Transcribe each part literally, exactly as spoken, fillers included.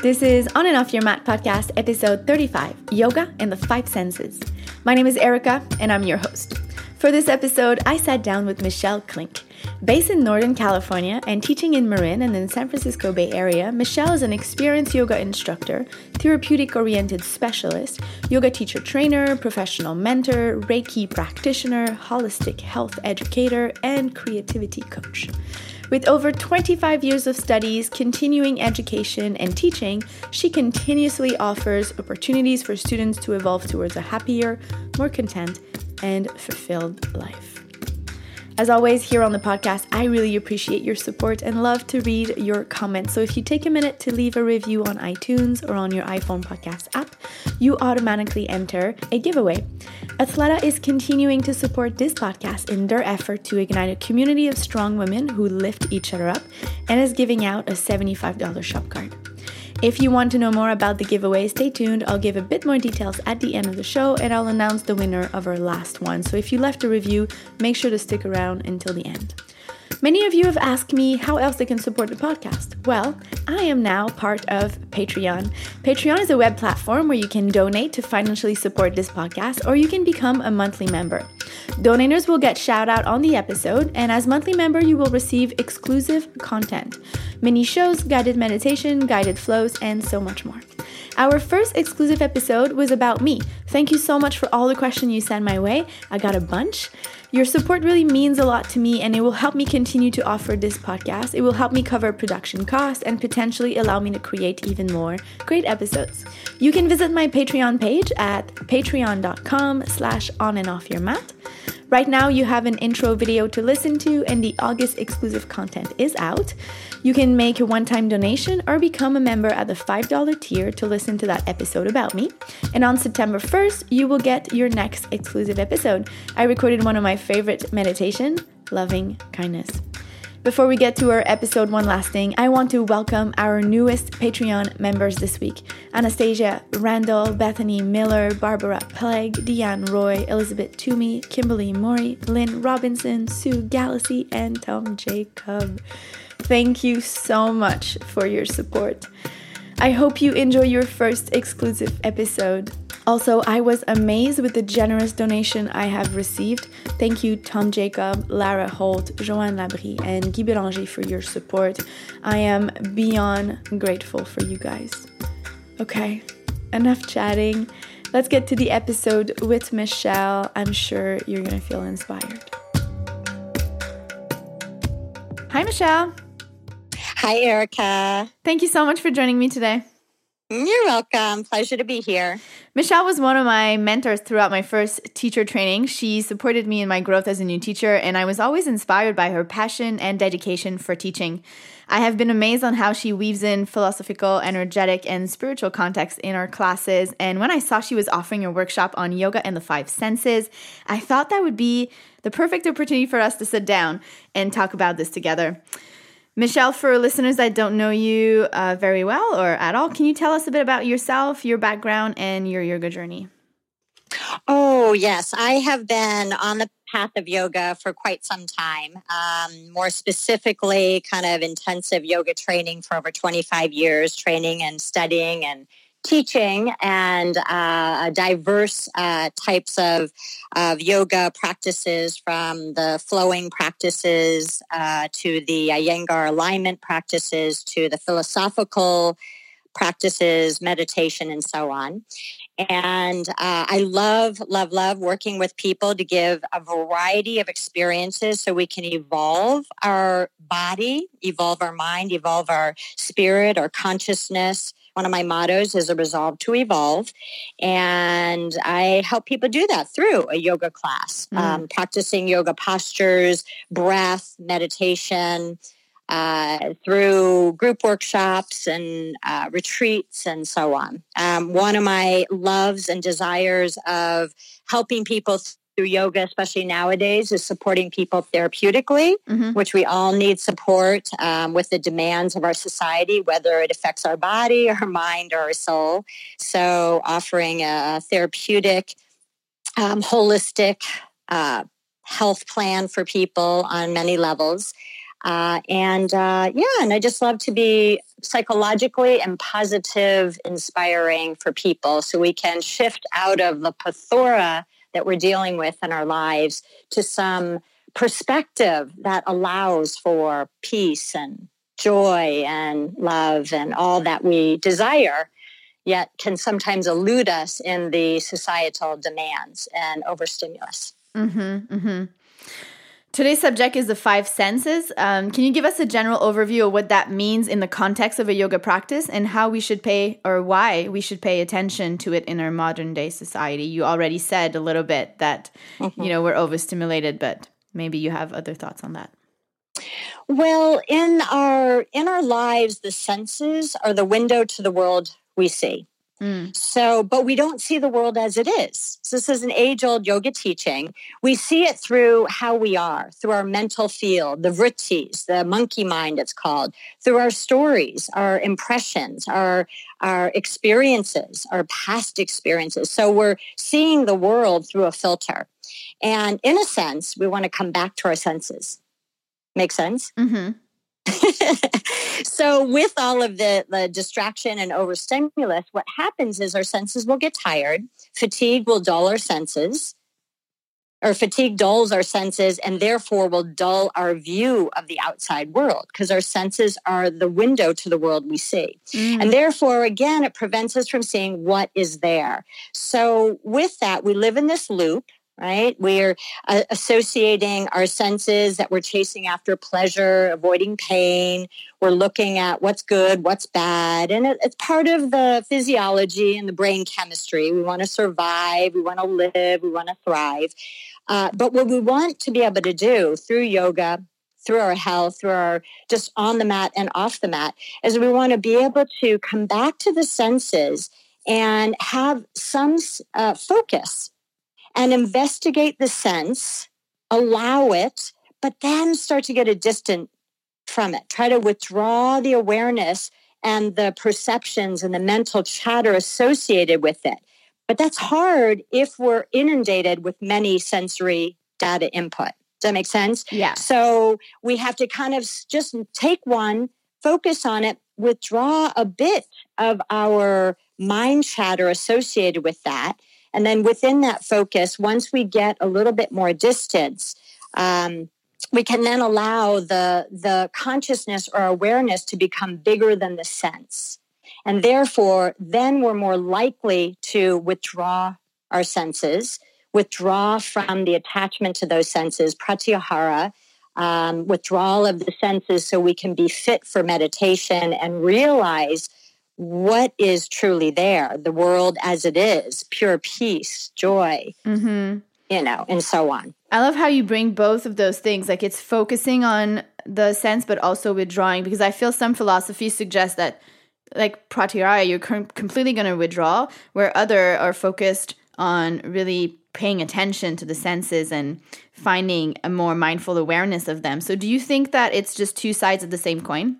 This is On and Off Your Mat Podcast, episode thirty-five, Yoga and the Five Senses. My name is Erica, and I'm your host. For this episode, I sat down with Michelle Klink. Based in Northern California and teaching in Marin and in San Francisco Bay Area, Michelle is an experienced yoga instructor, therapeutic-oriented specialist, yoga teacher trainer, professional mentor, Reiki practitioner, holistic health educator, and creativity coach. With over twenty-five years of studies, continuing education, and teaching, she continuously offers opportunities for students to evolve towards a happier, more content, and fulfilled life. As always, here on the podcast, I really appreciate your support and love to read your comments. So if you take a minute to leave a review on iTunes or on your iPhone podcast app, you automatically enter a giveaway. Athleta is continuing to support this podcast in their effort to ignite a community of strong women who lift each other up and is giving out a seventy-five dollars shop card. If you want to know more about the giveaway, stay tuned. I'll give a bit more details at the end of the show and I'll announce the winner of our last one. So if you left a review, make sure to stick around until the end. Many of you have asked me how else they can support the podcast. Well, I am now part of Patreon. Patreon is a web platform where you can donate to financially support this podcast, or you can become a monthly member. Donators will get shout out on the episode, and as monthly member, you will receive exclusive content, mini shows, guided meditation, guided flows, and so much more. Our first exclusive episode was about me. Thank you so much for all the questions you sent my way. I got a bunch. Your support really means a lot to me and it will help me continue to offer this podcast. It will help me cover production costs and potentially allow me to create even more great episodes. You can visit my Patreon page at patreon.com slash on and off your mat. Right now you have an intro video to listen to and the August exclusive content is out. You can make a one-time donation or become a member at the five dollars tier to listen to that episode about me. And on September first, you will get your next exclusive episode. I recorded one of my favorite meditation, loving kindness. Before we get to our episode, one last thing. I want to welcome our newest Patreon members this week. Anastasia, Randall, Bethany Miller, Barbara Plague, Deanne Roy, Elizabeth Toomey, Kimberly Mori, Lynn Robinson, Sue Gallacy, and Tom Jacob. Thank you so much for your support. I hope you enjoy your first exclusive episode. Also, I was amazed with the generous donation I have received. Thank you, Tom Jacob, Lara Holt, Joanne Labrie, and Guy Belanger for your support. I am beyond grateful for you guys. Okay, enough chatting. Let's get to the episode with Michelle. I'm sure you're going to feel inspired. Hi, Michelle. Hi, Erica. Thank you so much for joining me today. You're welcome. Pleasure to be here. Michelle was one of my mentors throughout my first teacher training. She supported me in my growth as a new teacher, and I was always inspired by her passion and dedication for teaching. I have been amazed on how she weaves in philosophical, energetic, and spiritual context in her classes. And when I saw she was offering a workshop on yoga and the five senses, I thought that would be the perfect opportunity for us to sit down and talk about this together. Michelle, for listeners that don't know you uh, very well or at all, can you tell us a bit about yourself, your background, and your yoga journey? Oh, yes. I have been on the path of yoga for quite some time, um, more specifically kind of intensive yoga training for over twenty-five years, training and studying and teaching and uh, diverse uh, types of, of yoga practices, from the flowing practices uh, to the Iyengar alignment practices to the philosophical practices, meditation, and so on. And uh, I love, love, love working with people to give a variety of experiences so we can evolve our body, evolve our mind, evolve our spirit, our consciousness. One of my mottos is a resolve to evolve, and I help people do that through a yoga class, mm. um, practicing yoga postures, breath, meditation, uh, through group workshops and uh, retreats and so on. Um, one of my loves and desires of helping people th- through yoga, especially nowadays, is supporting people therapeutically, mm-hmm. which we all need support um, with the demands of our society, whether it affects our body, our mind, or our soul. So offering a therapeutic, um, holistic uh, health plan for people on many levels. Uh, and uh, yeah, and I just love to be psychologically and positive, inspiring for people so we can shift out of the plethora that we're dealing with in our lives to some perspective that allows for peace and joy and love and all that we desire, yet can sometimes elude us in the societal demands and overstimulus. Mm-hmm, mm-hmm. Today's subject is the five senses. Um, can you give us a general overview of what that means in the context of a yoga practice and how we should pay or why we should pay attention to it in our modern day society? You already said a little bit that, mm-hmm. you know, we're overstimulated, but maybe you have other thoughts on that. Well, in our in our lives, the senses are the window to the world we see. Mm. So, but we don't see the world as it is. So this is an age-old yoga teaching. We see it through how we are, through our mental field, the vrittis, the monkey mind it's called, through our stories, our impressions, our, our experiences, our past experiences. So we're seeing the world through a filter. And in a sense, we want to come back to our senses. Make sense? Mm-hmm. So with all of the, the distraction and overstimulus, what happens is our senses will get tired. Fatigue will dull our senses, or fatigue dulls our senses, and therefore will dull our view of the outside world, because our senses are the window to the world we see. Mm. And therefore, again, it prevents us from seeing what is there. So with that, we live in this loop. Right? We're uh, associating our senses that we're chasing after pleasure, avoiding pain. We're looking at what's good, what's bad. And it, it's part of the physiology and the brain chemistry. We want to survive. We want to live. We want to thrive. Uh, but what we want to be able to do through yoga, through our health, through our just on the mat and off the mat, is we want to be able to come back to the senses and have some uh, focus. And investigate the sense, allow it, but then start to get a distance from it. Try to withdraw the awareness and the perceptions and the mental chatter associated with it. But that's hard if we're inundated with many sensory data input. Does that make sense? Yeah. So we have to kind of just take one, focus on it, withdraw a bit of our mind chatter associated with that. And then within that focus, once we get a little bit more distance, um, we can then allow the, the consciousness or awareness to become bigger than the sense. And therefore, then we're more likely to withdraw our senses, withdraw from the attachment to those senses, pratyahara, um, withdrawal of the senses so we can be fit for meditation and realize what is truly there, the world as it is, pure peace, joy, mm-hmm. you know, and so on. I love how you bring both of those things, like it's focusing on the sense, but also withdrawing, because I feel some philosophies suggest that like pratyahara, you're com- completely going to withdraw, where other are focused on really paying attention to the senses and finding a more mindful awareness of them. So do you think that it's just two sides of the same coin?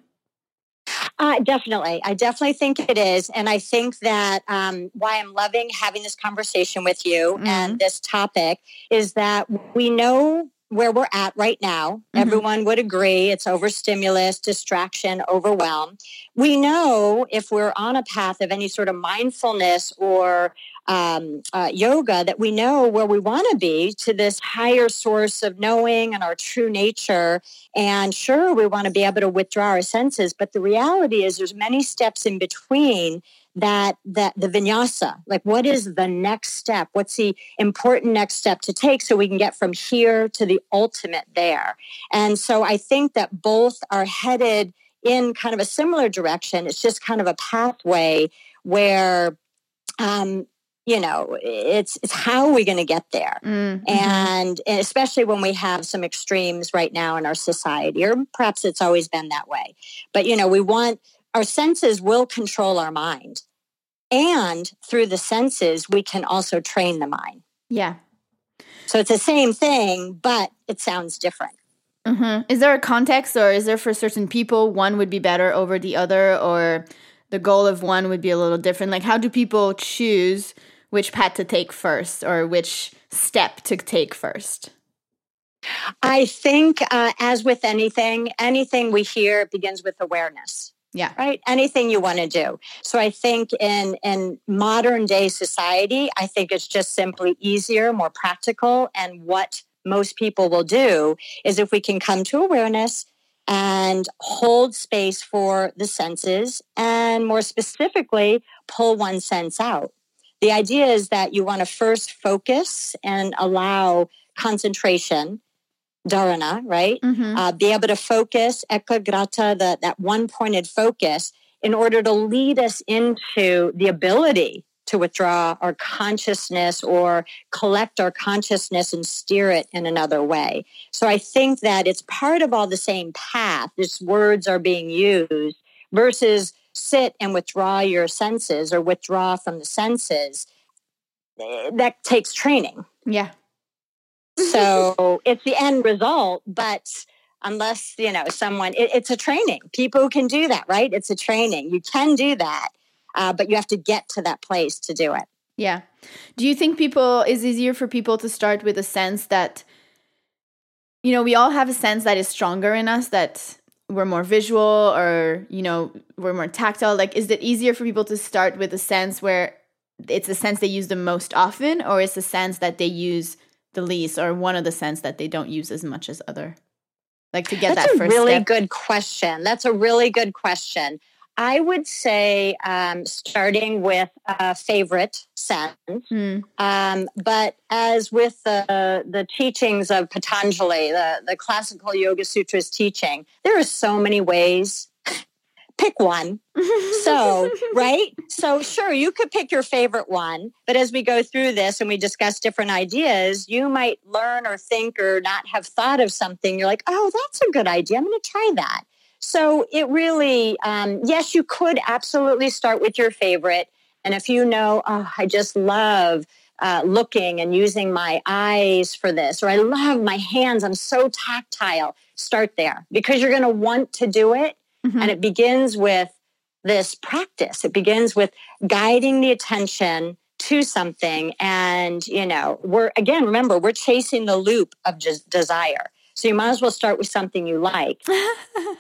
Uh, definitely. I definitely think it is. And I think that um, why I'm loving having this conversation with you mm-hmm. and this topic is that we know where we're at right now. Mm-hmm. Everyone would agree it's overstimulus, distraction, overwhelm. We know if we're on a path of any sort of mindfulness or um, uh, yoga that we know where we want to be, to this higher source of knowing and our true nature. And sure, we want to be able to withdraw our senses, but the reality is there's many steps in between that, that the vinyasa, like what is the next step? What's the important next step to take so we can get from here to the ultimate there? And so I think that both are headed in kind of a similar direction. It's just kind of a pathway where, um, you know, it's it's how we're going to get there. Mm-hmm. And especially when we have some extremes right now in our society, or perhaps it's always been that way. But, you know, we want, our senses will control our mind. And through the senses, we can also train the mind. Yeah. So it's the same thing, but it sounds different. Mm-hmm. Is there a context, or is there for certain people one would be better over the other, or the goal of one would be a little different? Like, how do people choose which path to take first, or which step to take first? I think, uh, as with anything, anything we hear begins with awareness. Yeah. Right. Anything you want to do. So I think in, in modern day society, I think it's just simply easier, more practical. And what most people will do is if we can come to awareness and hold space for the senses and more specifically, pull one sense out. The idea is that you want to first focus and allow concentration, dharana, right? Mm-hmm. Uh, be able to focus, ekagrata, the, that one-pointed focus, in order to lead us into the ability to withdraw our consciousness or collect our consciousness and steer it in another way. So I think that it's part of all the same path. These words are being used versus sit and withdraw your senses or withdraw from the senses. That takes training. Yeah. So it's the end result, but unless, you know, someone, it, it's a training. People can do that, right? It's a training. You can do that, uh, but you have to get to that place to do it. Yeah. Do you think people, it's easier for people to start with a sense that, you know, we all have a sense that is stronger in us, that we're more visual or, you know, we're more tactile. Like, is it easier for people to start with a sense where it's a sense they use the most often, or it's a sense that they use the least, or one of the sense that they don't use as much as other? Like to get That's that first That's a really step. good question. That's a really good question. I would say um, starting with a favorite sense, mm. um, but as with the the teachings of Patanjali, the, the classical Yoga Sutras teaching, there are so many ways. Pick one. So, right? So sure, you could pick your favorite one, but as we go through this and we discuss different ideas, you might learn or think or not have thought of something. You're like, oh, that's a good idea. I'm going to try that. So it really, um, yes, you could absolutely start with your favorite. And if you know, oh, I just love uh, looking and using my eyes for this, or I love my hands, I'm so tactile, start there because you're going to want to do it. Mm-hmm. And it begins with this practice. It begins with guiding the attention to something. And, you know, we're, again, remember, we're chasing the loop of just desire. So you might as well start with something you like.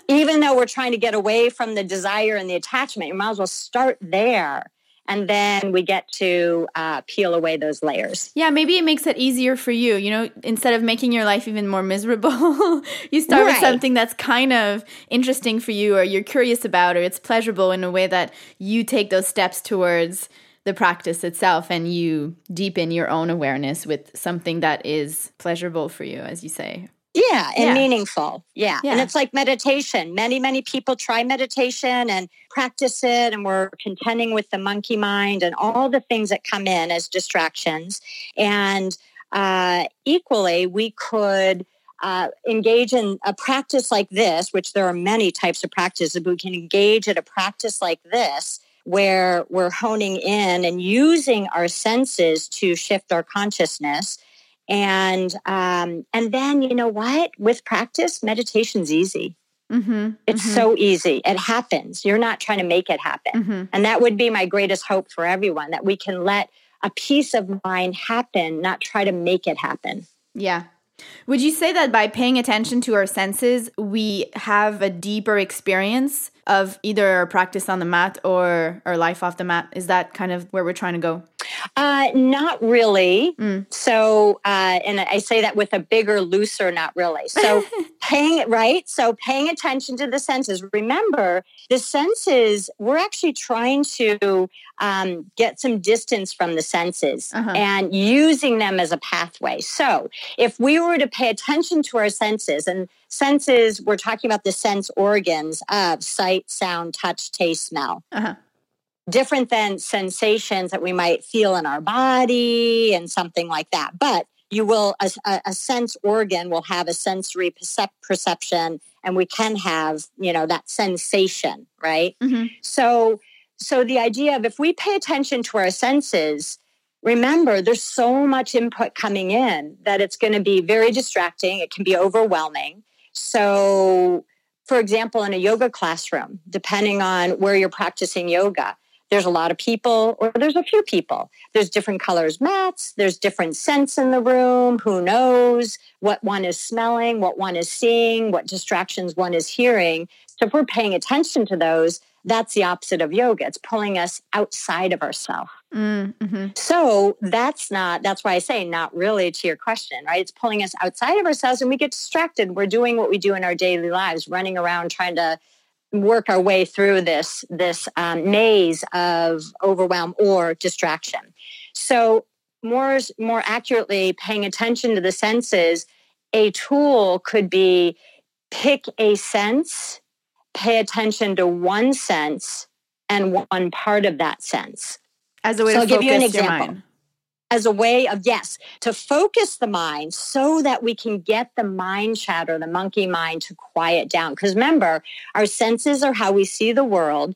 Even though we're trying to get away from the desire and the attachment, you might as well start there. And then we get to uh, peel away those layers. Yeah, maybe it makes it easier for you. You know, instead of making your life even more miserable, you start right. with something that's kind of interesting for you or you're curious about or it's pleasurable in a way that you take those steps towards the practice itself and you deepen your own awareness with something that is pleasurable for you, as you say. Yeah, and yeah. meaningful. Yeah. yeah. And it's like meditation. Many, many people try meditation and practice it, and we're contending with the monkey mind and all the things that come in as distractions. And uh, equally, we could uh, engage in a practice like this, which there are many types of practices, but we can engage in a practice like this where we're honing in and using our senses to shift our consciousness. And um, and then, you know what? With practice, meditation's easy. Mm-hmm, it's mm-hmm. so easy. It happens. You're not trying to make it happen. Mm-hmm. And that would be my greatest hope for everyone, that we can let a peace of mind happen, not try to make it happen. Yeah. Would you say that by paying attention to our senses, we have a deeper experience of either our practice on the mat or our life off the mat? Is that kind of where we're trying to go? Uh, not really. Mm. So, uh, and I say that with a bigger, looser, not really. So paying, right? So paying attention to the senses. Remember, the senses, we're actually trying to um, get some distance from the senses uh-huh. and using them as a pathway. So if we were to pay attention to our senses, and senses, we're talking about the sense organs of sight, sound, touch, taste, smell. Uh-huh. Different than sensations that we might feel in our body and something like that. But you will, a, a sense organ will have a sensory percep- perception and we can have, you know, that sensation, right? Mm-hmm. So, so the idea of if we pay attention to our senses, remember there's so much input coming in that it's going to be very distracting. It can be overwhelming. So, for example, in a yoga classroom, depending on where you're practicing yoga, There's a lot of people, or there's a few people. There's different colors mats. There's different scents in the room. Who knows what one is smelling, what one is seeing, what distractions one is hearing. So if we're paying attention to those, that's the opposite of yoga. It's pulling us outside of ourselves. Mm-hmm. So that's not, that's why I say not really to your question, right? It's pulling us outside of ourselves and we get distracted. We're doing what we do in our daily lives, running around trying to work our way through this, this um, maze of overwhelm or distraction. So more, more accurately, paying attention to the senses, a tool could be pick a sense, pay attention to one sense and one part of that sense. As a way so to I'll focus give you an example. Your mind. As a way of, yes, to focus the mind so that we can get the mind chatter, the monkey mind, to quiet down. Because remember, our senses are how we see the world,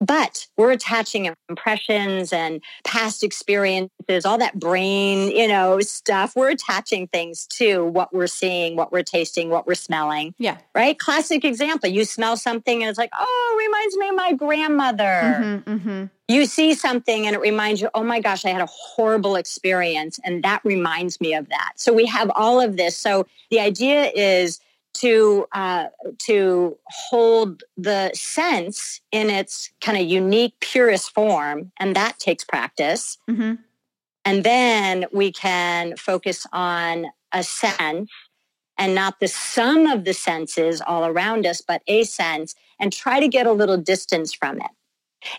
but we're attaching impressions and past experiences, all that brain, you know, stuff. We're attaching things to what we're seeing, what we're tasting, what we're smelling. Yeah. Right? Classic example. You smell something and it's like, oh, it reminds me of my grandmother. Mm-hmm, mm-hmm. You see something and it reminds you, oh my gosh, I had a horrible experience. And that reminds me of that. So we have all of this. So the idea is to uh, to hold the sense in its kind of unique, purest form. And that takes practice. Mm-hmm. And then we can focus on a sense and not the sum of the senses all around us, but a sense, and try to get a little distance from it.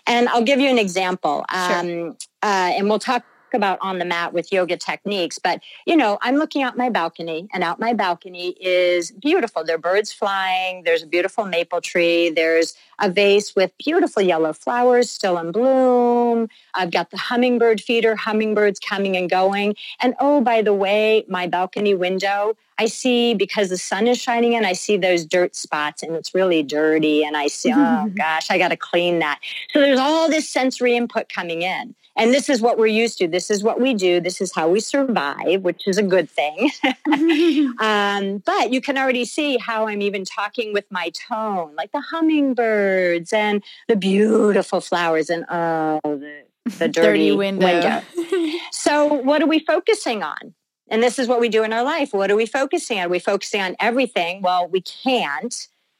And I'll give you an example. Sure. Um, uh, and we'll talk about on the mat with yoga techniques. But, you know, I'm looking out my balcony, and out my balcony is beautiful. There are birds flying. There's a beautiful maple tree. There's a vase with beautiful yellow flowers still in bloom. I've got the hummingbird feeder, hummingbirds coming and going. And oh, by the way, my balcony window, I see, because the sun is shining in, I see those dirt spots, and it's really dirty. And I see, oh gosh, I got to clean that. So there's all this sensory input coming in. And this is what we're used to. This is what we do. This is how we survive, which is a good thing. um, but you can already see how I'm even talking with my tone, like the hummingbirds and the beautiful flowers and oh, the, the dirty, dirty window. window. So what are we focusing on? And this is what we do in our life. What are we focusing on? Are we focusing on everything? Well, we can't.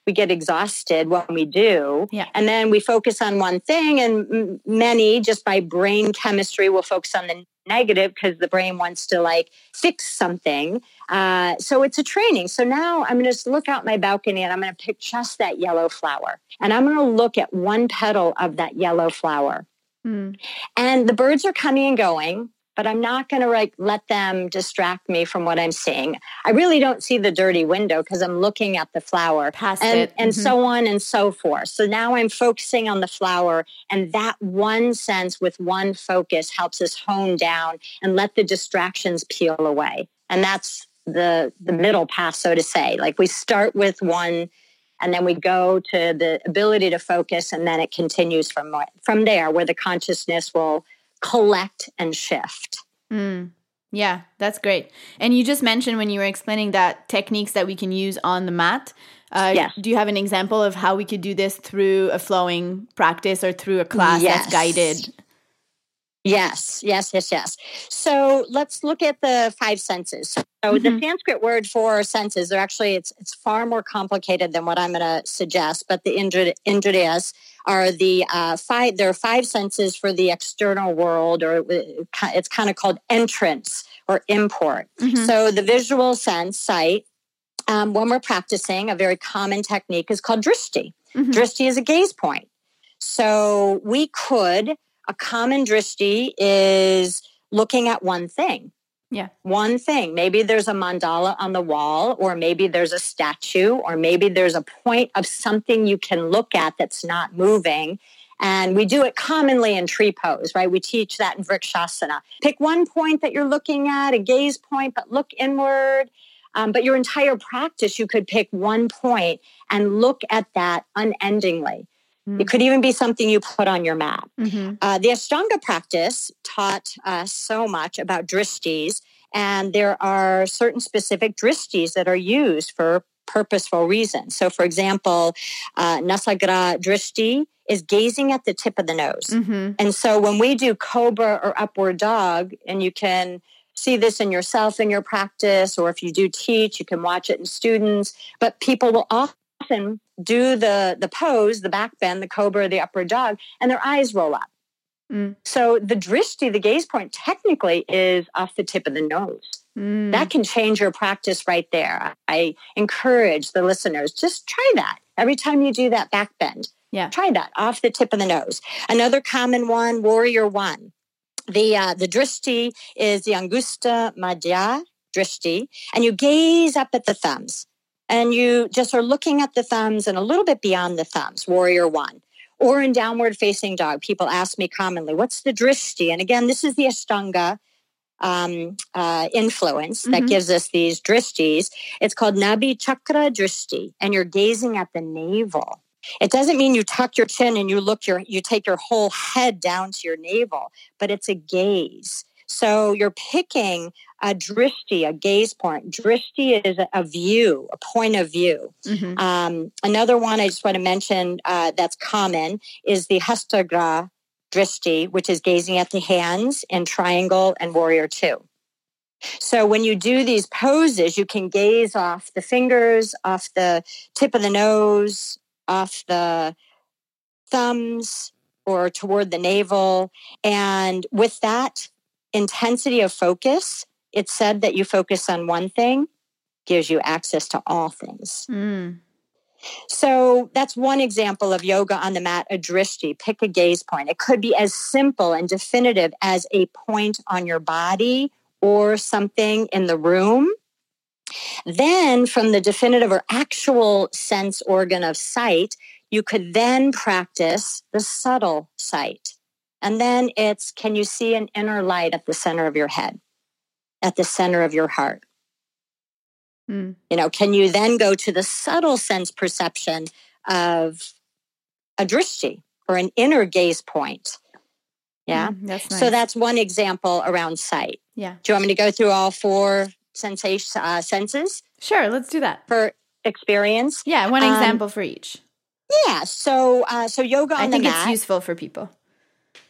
We get exhausted when we do. Yeah. And then we focus on one thing, and many, just by brain chemistry, will focus on the negative because the brain wants to like fix something. Uh, so it's a training. So now I'm going to look out my balcony and I'm going to pick just that yellow flower. And I'm going to look at one petal of that yellow flower. Mm. And the birds are coming and going, but I'm not going to like let them distract me from what I'm seeing. I really don't see the dirty window because I'm looking at the flower past and, it. and mm-hmm. so on and so forth. So now I'm focusing on the flower, and that one sense with one focus helps us hone down and let the distractions peel away. And that's the, the middle path, so to say. Like we start with one, and then we go to the ability to focus, and then it continues from, from there, where the consciousness will collect and shift. Mm, yeah, that's great. And you just mentioned when you were explaining that techniques that we can use on the mat. Uh, yes. Do you have an example of how we could do this through a flowing practice or through a class yes. that's guided? Yes, yes, yes, yes. So let's look at the five senses. So mm-hmm. the Sanskrit word for senses, they're actually, it's it's far more complicated than what I'm going to suggest, but the indri- indriyas are the uh, five, there are five senses for the external world, or it's kind of called entrance or import. Mm-hmm. So the visual sense, sight, um, when we're practicing, a very common technique is called drishti. Mm-hmm. Drishti is a gaze point. So we could... A common drishti is looking at one thing. Yeah. One thing. Maybe there's a mandala on the wall, or maybe there's a statue, or maybe there's a point of something you can look at that's not moving. And we do it commonly in tree pose, right? We teach that in vrikshasana. Pick one point that you're looking at, a gaze point, but look inward. Um, but your entire practice, you could pick one point and look at that unendingly. It could even be something you put on your mat. Mm-hmm. Uh, the Ashtanga practice taught us so much about drishtis, and there are certain specific drishtis that are used for purposeful reasons. So, for example, uh, Nasagra Drishti is gazing at the tip of the nose. Mm-hmm. And so when we do cobra or upward dog, and you can see this in yourself in your practice, or if you do teach, you can watch it in students, but people will often do the, the pose, the back bend, the cobra, the upward dog, and their eyes roll up. Mm. So the drishti, the gaze point, technically is off the tip of the nose. Mm. That can change your practice right there. I encourage the listeners, just try that. Every time you do that back bend, yeah. try that off the tip of the nose. Another common one, warrior one. The uh, the drishti is the angusta madya drishti, and you gaze up at the thumbs, and you just are looking at the thumbs and a little bit beyond the thumbs, warrior one. Or in downward facing dog, people ask me commonly, what's the drishti? And again, this is the Ashtanga um, uh, influence mm-hmm. that gives us these drishtis. It's called Nabi Chakra Drishti, and you're gazing at the navel. It doesn't mean you tuck your chin and you look your you take your whole head down to your navel, but it's a gaze. So you're picking a drishti, a gaze point. Drishti is a view, a point of view. Mm-hmm. Um, another one I just want to mention uh, that's common is the Hastagra Drishti, which is gazing at the hands in triangle and warrior two. So when you do these poses, you can gaze off the fingers, off the tip of the nose, off the thumbs, or toward the navel. And with that intensity of focus, it's said that you focus on one thing, gives you access to all things. Mm. So that's one example of yoga on the mat, a drishti, pick a gaze point. It could be as simple and definitive as a point on your body or something in the room. Then from the definitive or actual sense organ of sight, you could then practice the subtle sight. And then it's, can you see an inner light at the center of your head, at the center of your heart? Hmm. You know, can you then go to the subtle sense perception of a drishti or an inner gaze point? Yeah. Mm, that's nice. So that's one example around sight. Yeah. Do you want me to go through all four Sensation, uh, senses? Sure, let's do that. For experience? Yeah, one example um, for each. Yeah, so uh, so yoga on the mat. I think it's useful for people.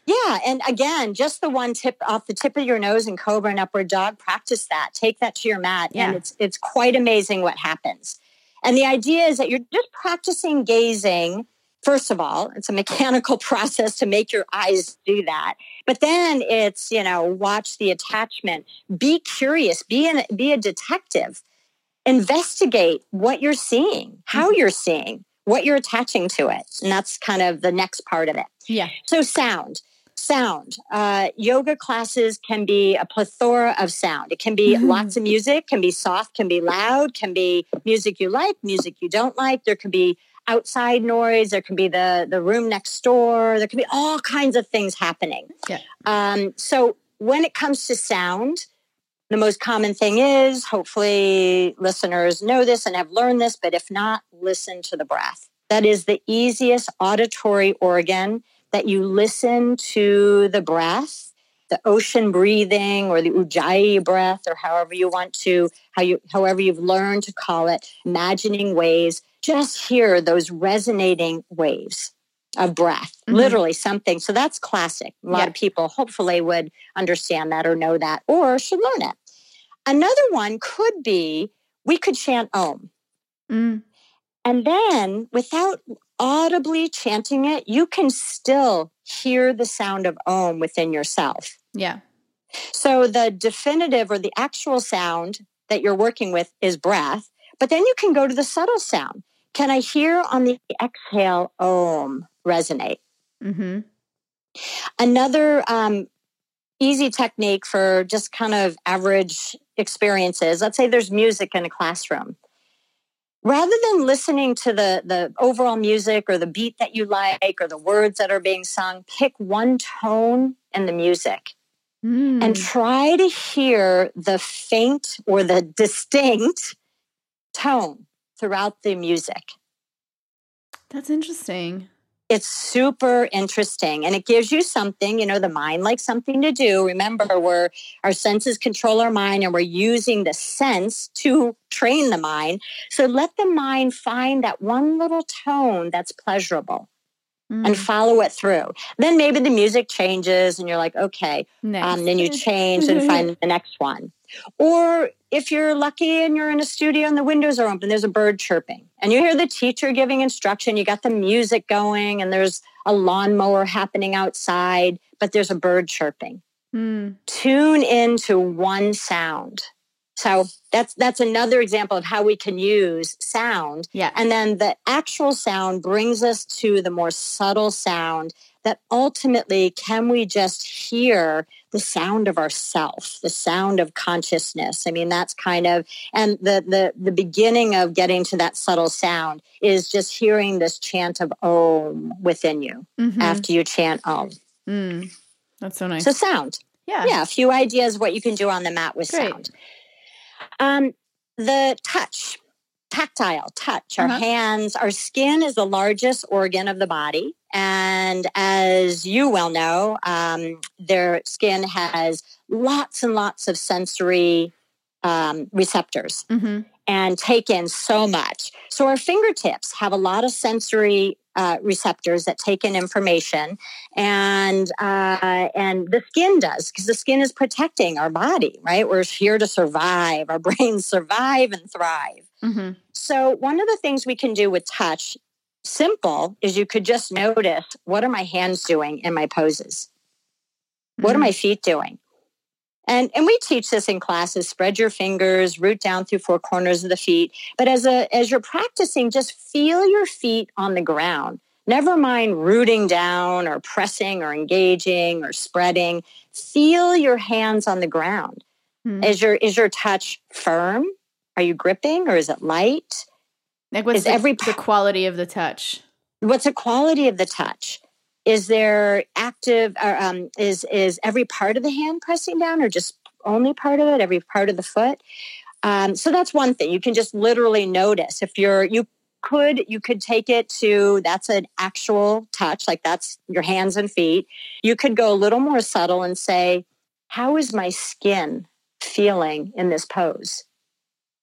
Yeah, and again, just the one tip off the tip of your nose and cobra and upward dog, practice that. Take that to your mat, yeah. and it's it's quite amazing what happens. And the idea is that you're just practicing gazing. First of all, it's a mechanical process to make your eyes do that. But then it's, you know, watch the attachment. Be curious. Be an, be a detective. Investigate what you're seeing, how you're seeing, what you're attaching to it. And that's kind of the next part of it. Yeah. So sound. Sound. Uh, yoga classes can be a plethora of sound. It can be mm-hmm. lots of music, can be soft, can be loud, can be music you like, music you don't like. There can be outside noise, there can be the, the room next door, there can be all kinds of things happening. Yeah. Um, so when it comes to sound, the most common thing is, hopefully listeners know this and have learned this, but if not, listen to the breath. That is the easiest auditory organ, that you listen to the breath, the ocean breathing or the ujjayi breath, or however you want to, how you, however you've learned to call it, imagining waves. Just hear those resonating waves of breath, mm-hmm. literally something. So that's classic. A lot yeah. of people hopefully would understand that or know that or should learn it. Another one could be, we could chant Om. Mm. And then without audibly chanting it, you can still hear the sound of Om within yourself. Yeah. So the definitive or the actual sound that you're working with is breath, but then you can go to the subtle sound. Can I hear on the exhale, Om, resonate? Mm-hmm. Another um, easy technique for just kind of average experiences, let's say there's music in a classroom. Rather than listening to the, the overall music or the beat that you like or the words that are being sung, pick one tone in the music mm. and try to hear the faint or the distinct tone throughout the music. That's interesting. It's super interesting. And it gives you something, you know, the mind likes something to do. Remember, we're, our senses control our mind, and we're using the sense to train the mind. So let the mind find that one little tone that's pleasurable. mm. and follow it through. Then maybe the music changes and you're like, okay. Nice. Um, then you change and find the next one. Or if you're lucky and you're in a studio and the windows are open, there's a bird chirping and you hear the teacher giving instruction. You got the music going and there's a lawnmower happening outside, but there's a bird chirping. Mm. Tune into one sound. So that's that's another example of how we can use sound. Yeah. And then the actual sound brings us to the more subtle sound that ultimately can we just hear the sound of ourself, the sound of consciousness. I mean, that's kind of, and the, the, the beginning of getting to that subtle sound is just hearing this chant of Om within you mm-hmm. after you chant Om. Mm. That's so nice. So sound. Yeah. Yeah. A few ideas what you can do on the mat with Great. Sound. Um, the touch, tactile touch, uh-huh. our hands, our skin is the largest organ of the body. And as you well know, um, their skin has lots and lots of sensory um, receptors mm-hmm. and take in so much. So our fingertips have a lot of sensory uh, receptors that take in information, and uh, and the skin does, because the skin is protecting our body, right? We're here to survive. Our brains survive and thrive. Mm-hmm. So one of the things we can do with touch, simple, is you could just notice, what are my hands doing in my poses? What mm-hmm. are my feet doing? And and we teach this in classes, spread your fingers, root down through four corners of the feet. But as a as you're practicing, just feel your feet on the ground. Never mind rooting down or pressing or engaging or spreading. Feel your hands on the ground. Mm-hmm. Is your is your touch firm? Are you gripping or is it light? Like what's is the, every, the quality of the touch? What's the quality of the touch? Is there active, or, um, is is every part of the hand pressing down or just only part of it, every part of the foot? Um, so that's one thing. You can just literally notice. If you're, you could, you could take it to, that's an actual touch, like that's your hands and feet. You could go a little more subtle and say, how is my skin feeling in this pose?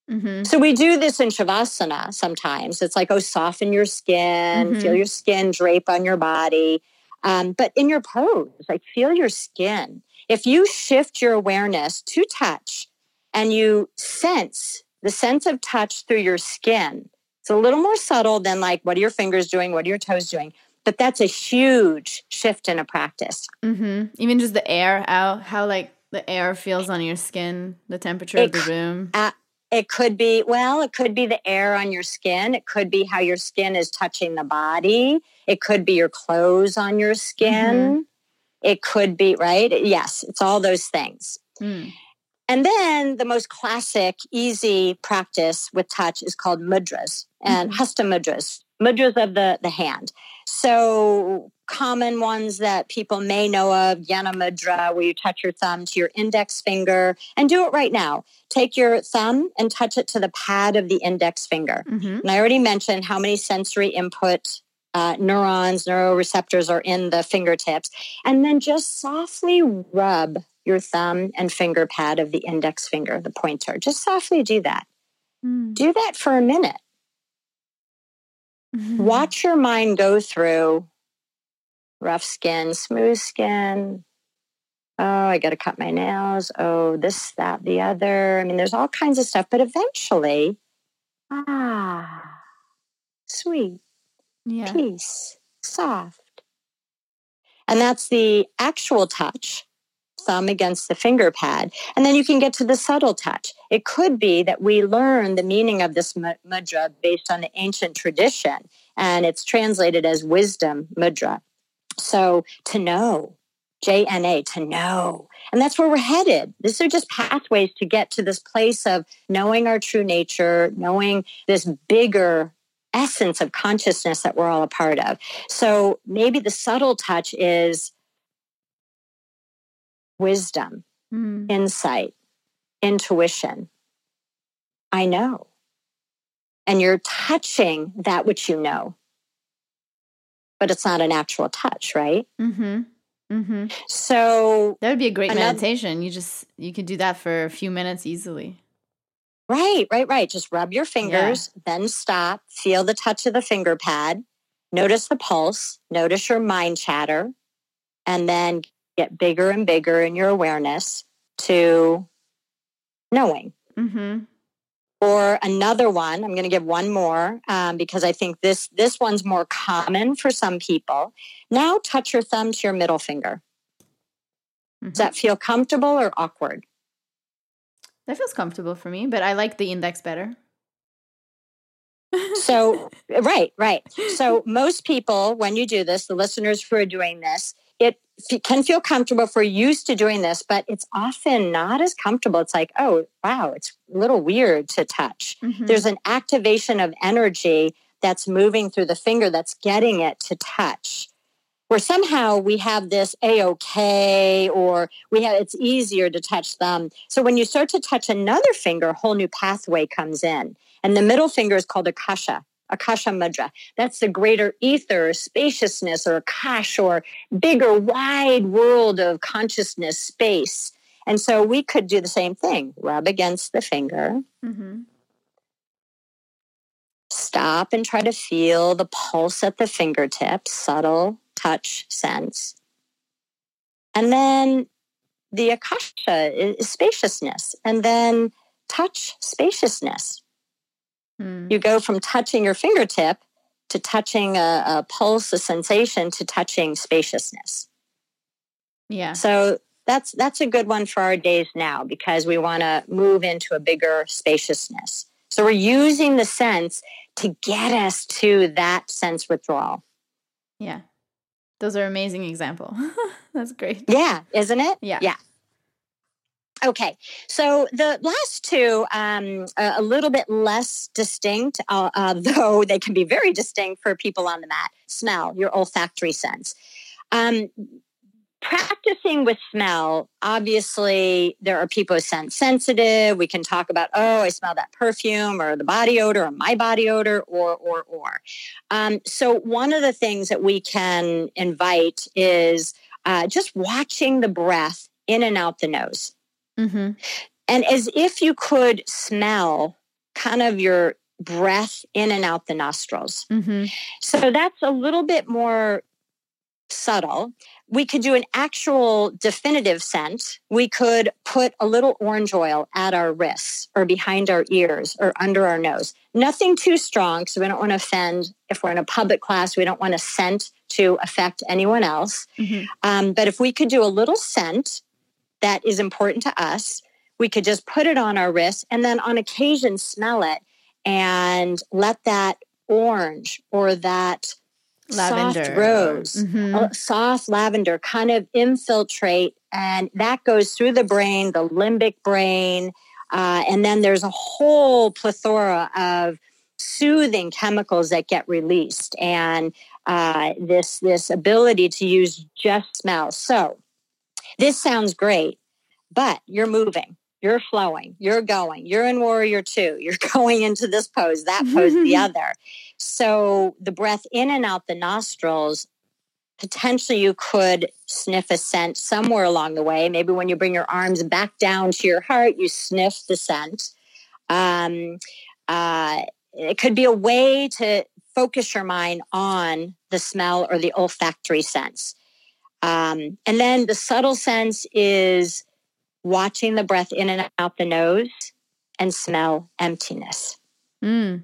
Mm-hmm. So we do this in Shavasana sometimes. It's like, oh, soften your skin, mm-hmm. feel your skin drape on your body. Um, but in your pose, like feel your skin. If you shift your awareness to touch and you sense the sense of touch through your skin, it's a little more subtle than like, what are your fingers doing? What are your toes doing? But that's a huge shift in a practice. Mm-hmm. Even just the air, how, how like the air feels on your skin, the temperature it, of the room. Uh, It could be, well, it could be the air on your skin. It could be how your skin is touching the body. It could be your clothes on your skin. Mm-hmm. It could be, right? Yes, it's all those things. Mm. And then the most classic, easy practice with touch is called mudras and mm-hmm. hasta mudras, mudras of the, the hand. So common ones that people may know of, Jnana Mudra, where you touch your thumb to your index finger, and do it right now. Take your thumb and touch it to the pad of the index finger. Mm-hmm. And I already mentioned how many sensory input uh, neurons, neuroreceptors are in the fingertips. And then just softly rub your thumb and finger pad of the index finger, the pointer. Just softly do that. Mm. Do that for a minute. Mm-hmm. Watch your mind go through rough skin, smooth skin. Oh, I got to cut my nails. Oh, this, that, the other. I mean, there's all kinds of stuff. But eventually, ah, sweet, yeah. peace, soft. And that's the actual touch, thumb against the finger pad. And then you can get to the subtle touch. It could be that we learn the meaning of this mudra based on the ancient tradition. And it's translated as wisdom mudra. So to know, J N A, to know. And that's where we're headed. These are just pathways to get to this place of knowing our true nature, knowing this bigger essence of consciousness that we're all a part of. So maybe the subtle touch is wisdom, mm. insight, intuition. I know. And you're touching that which you know. But it's not an actual touch, right? Mm-hmm. Mm-hmm. So that would be a great another, meditation. You just you could do that for a few minutes easily. Right, right, right. Just rub your fingers, yeah. then stop, feel the touch of the finger pad, notice the pulse, notice your mind chatter, and then get bigger and bigger in your awareness to knowing. Mm-hmm. Or another one, I'm going to give one more um, because I think this this one's more common for some people. Now touch your thumb to your middle finger. Mm-hmm. Does that feel comfortable or awkward? That feels comfortable for me, but I like the index better. So, right, right. So most people, when you do this, the listeners who are doing this, it can feel comfortable if we're used to doing this, but it's often not as comfortable. It's like, oh, wow, it's a little weird to touch. Mm-hmm. There's an activation of energy that's moving through the finger that's getting it to touch. Where somehow we have this A-OK or we have it's easier to touch them. So when you start to touch another finger, a whole new pathway comes in. And the middle finger is called Akasha, Akasha mudra. That's the greater ether, or spaciousness, or Akash, or bigger, wide world of consciousness, space. And so we could do the same thing. Rub against the finger. Mm-hmm. Stop and try to feel the pulse at the fingertips, subtle touch, sense. And then the Akasha is spaciousness. And then touch, spaciousness. Hmm. You go from touching your fingertip to touching a, a pulse, a sensation, to touching spaciousness. Yeah. So that's that's a good one for our days now because we want to move into a bigger spaciousness. So we're using the sense to get us to that sense withdrawal. Yeah. Those are amazing examples. That's great. Yeah, isn't it? Yeah. Yeah. Okay. So the last two, um, a, a little bit less distinct, uh, uh, though they can be very distinct for people on the mat. Smell, your olfactory sense. Um, practicing with smell, obviously there are people who sense sensitive. We can talk about, oh, I smell that perfume or the body odor or my body odor or, or, or. Um, so one of the things that we can invite is uh, just watching the breath in and out the nose. Mm-hmm. And as if you could smell kind of your breath in and out the nostrils. Mm-hmm. So that's a little bit more subtle. We could do an actual definitive scent. We could put a little orange oil at our wrists or behind our ears or under our nose. Nothing too strong, so we don't want to offend. If we're in a public class, we don't want a scent to affect anyone else. Mm-hmm. Um, but if we could do a little scent that is important to us, we could just put it on our wrists and then on occasion smell it and let that orange or that lavender. Soft rose, mm-hmm. soft lavender kind of infiltrate, and that goes through the brain, the limbic brain, uh, and then there's a whole plethora of soothing chemicals that get released, and uh, this, this ability to use just smell. So this sounds great, but you're moving. You're flowing, you're going, you're in warrior two, you're going into this pose, that pose, the other. So the breath in and out the nostrils, potentially you could sniff a scent somewhere along the way. Maybe when you bring your arms back down to your heart, you sniff the scent. Um, uh, it could be a way to focus your mind on the smell or the olfactory sense. Um, and then the subtle sense is watching the breath in and out the nose and smell emptiness. Mm.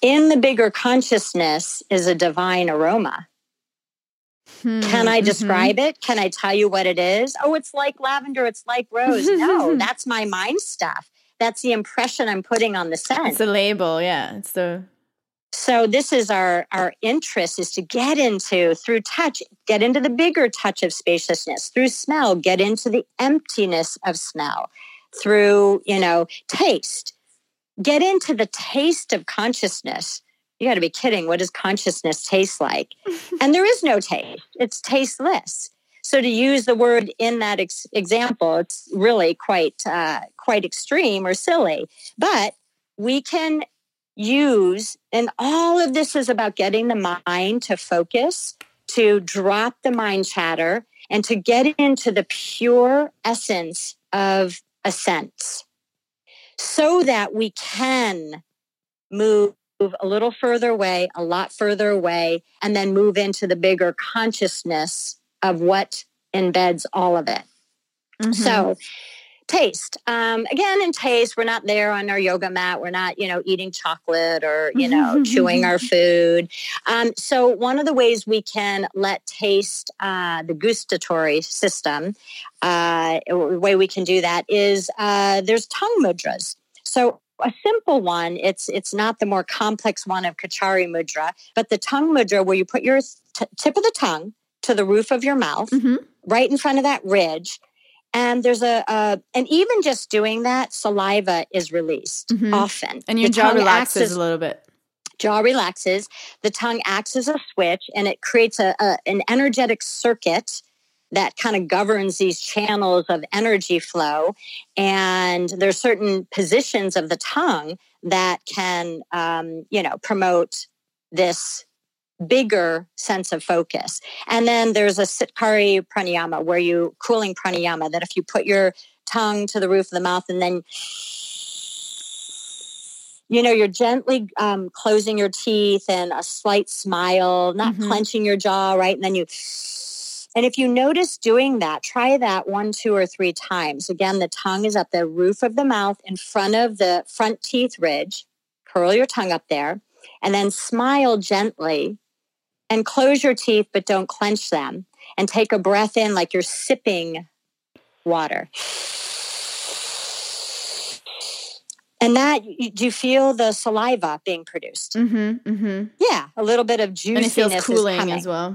In the bigger consciousness is a divine aroma. Hmm. Can I describe mm-hmm. it? Can I tell you what it is? Oh, it's like lavender. It's like rose. No, that's my mind stuff. That's the impression I'm putting on the scent. It's a label. Yeah. It's the... So this is our, our interest is to get into, through touch, get into the bigger touch of spaciousness, through smell, get into the emptiness of smell, through, you know, taste, get into the taste of consciousness. You got to be kidding. What does consciousness taste like? And there is no taste. It's tasteless. So to use the word in that ex- example, it's really quite, uh, quite extreme or silly, but we can use, and all of this is about getting the mind to focus, to drop the mind chatter, and to get into the pure essence of a sense so that we can move move a little further away, a lot further away, and then move into the bigger consciousness of what embeds all of it. Mm-hmm. So taste. Um, again, in taste, we're not there on our yoga mat. We're not, you know, eating chocolate or, you know, mm-hmm. chewing our food. Um, so one of the ways we can let taste, uh, the gustatory system, uh, the way we can do that is uh, there's tongue mudras. So a simple one, it's it's not the more complex one of Kachari mudra, but the tongue mudra where you put your t- tip of the tongue to the roof of your mouth, mm-hmm. right in front of that ridge. And there's a, a, and even just doing that, saliva is released mm-hmm. often. And your the jaw relaxes as, a little bit. Jaw relaxes. The tongue acts as a switch and it creates a, a an energetic circuit that kind of governs these channels of energy flow. And there's certain positions of the tongue that can, um, you know, promote this bigger sense of focus. And then there's a sitkari pranayama where you cooling pranayama that if you put your tongue to the roof of the mouth and then, you know, you're gently um, closing your teeth and a slight smile, not mm-hmm. clenching your jaw, right? And then you, and if you notice doing that, try that one, two, or three times. Again, the tongue is at the roof of the mouth in front of the front teeth ridge, curl your tongue up there, and then smile gently. And close your teeth, but don't clench them. And take a breath in like you're sipping water. And that, do you feel the saliva being produced? Mm-hmm, mm-hmm. Yeah, a little bit of juiciness. And it feels cooling as well.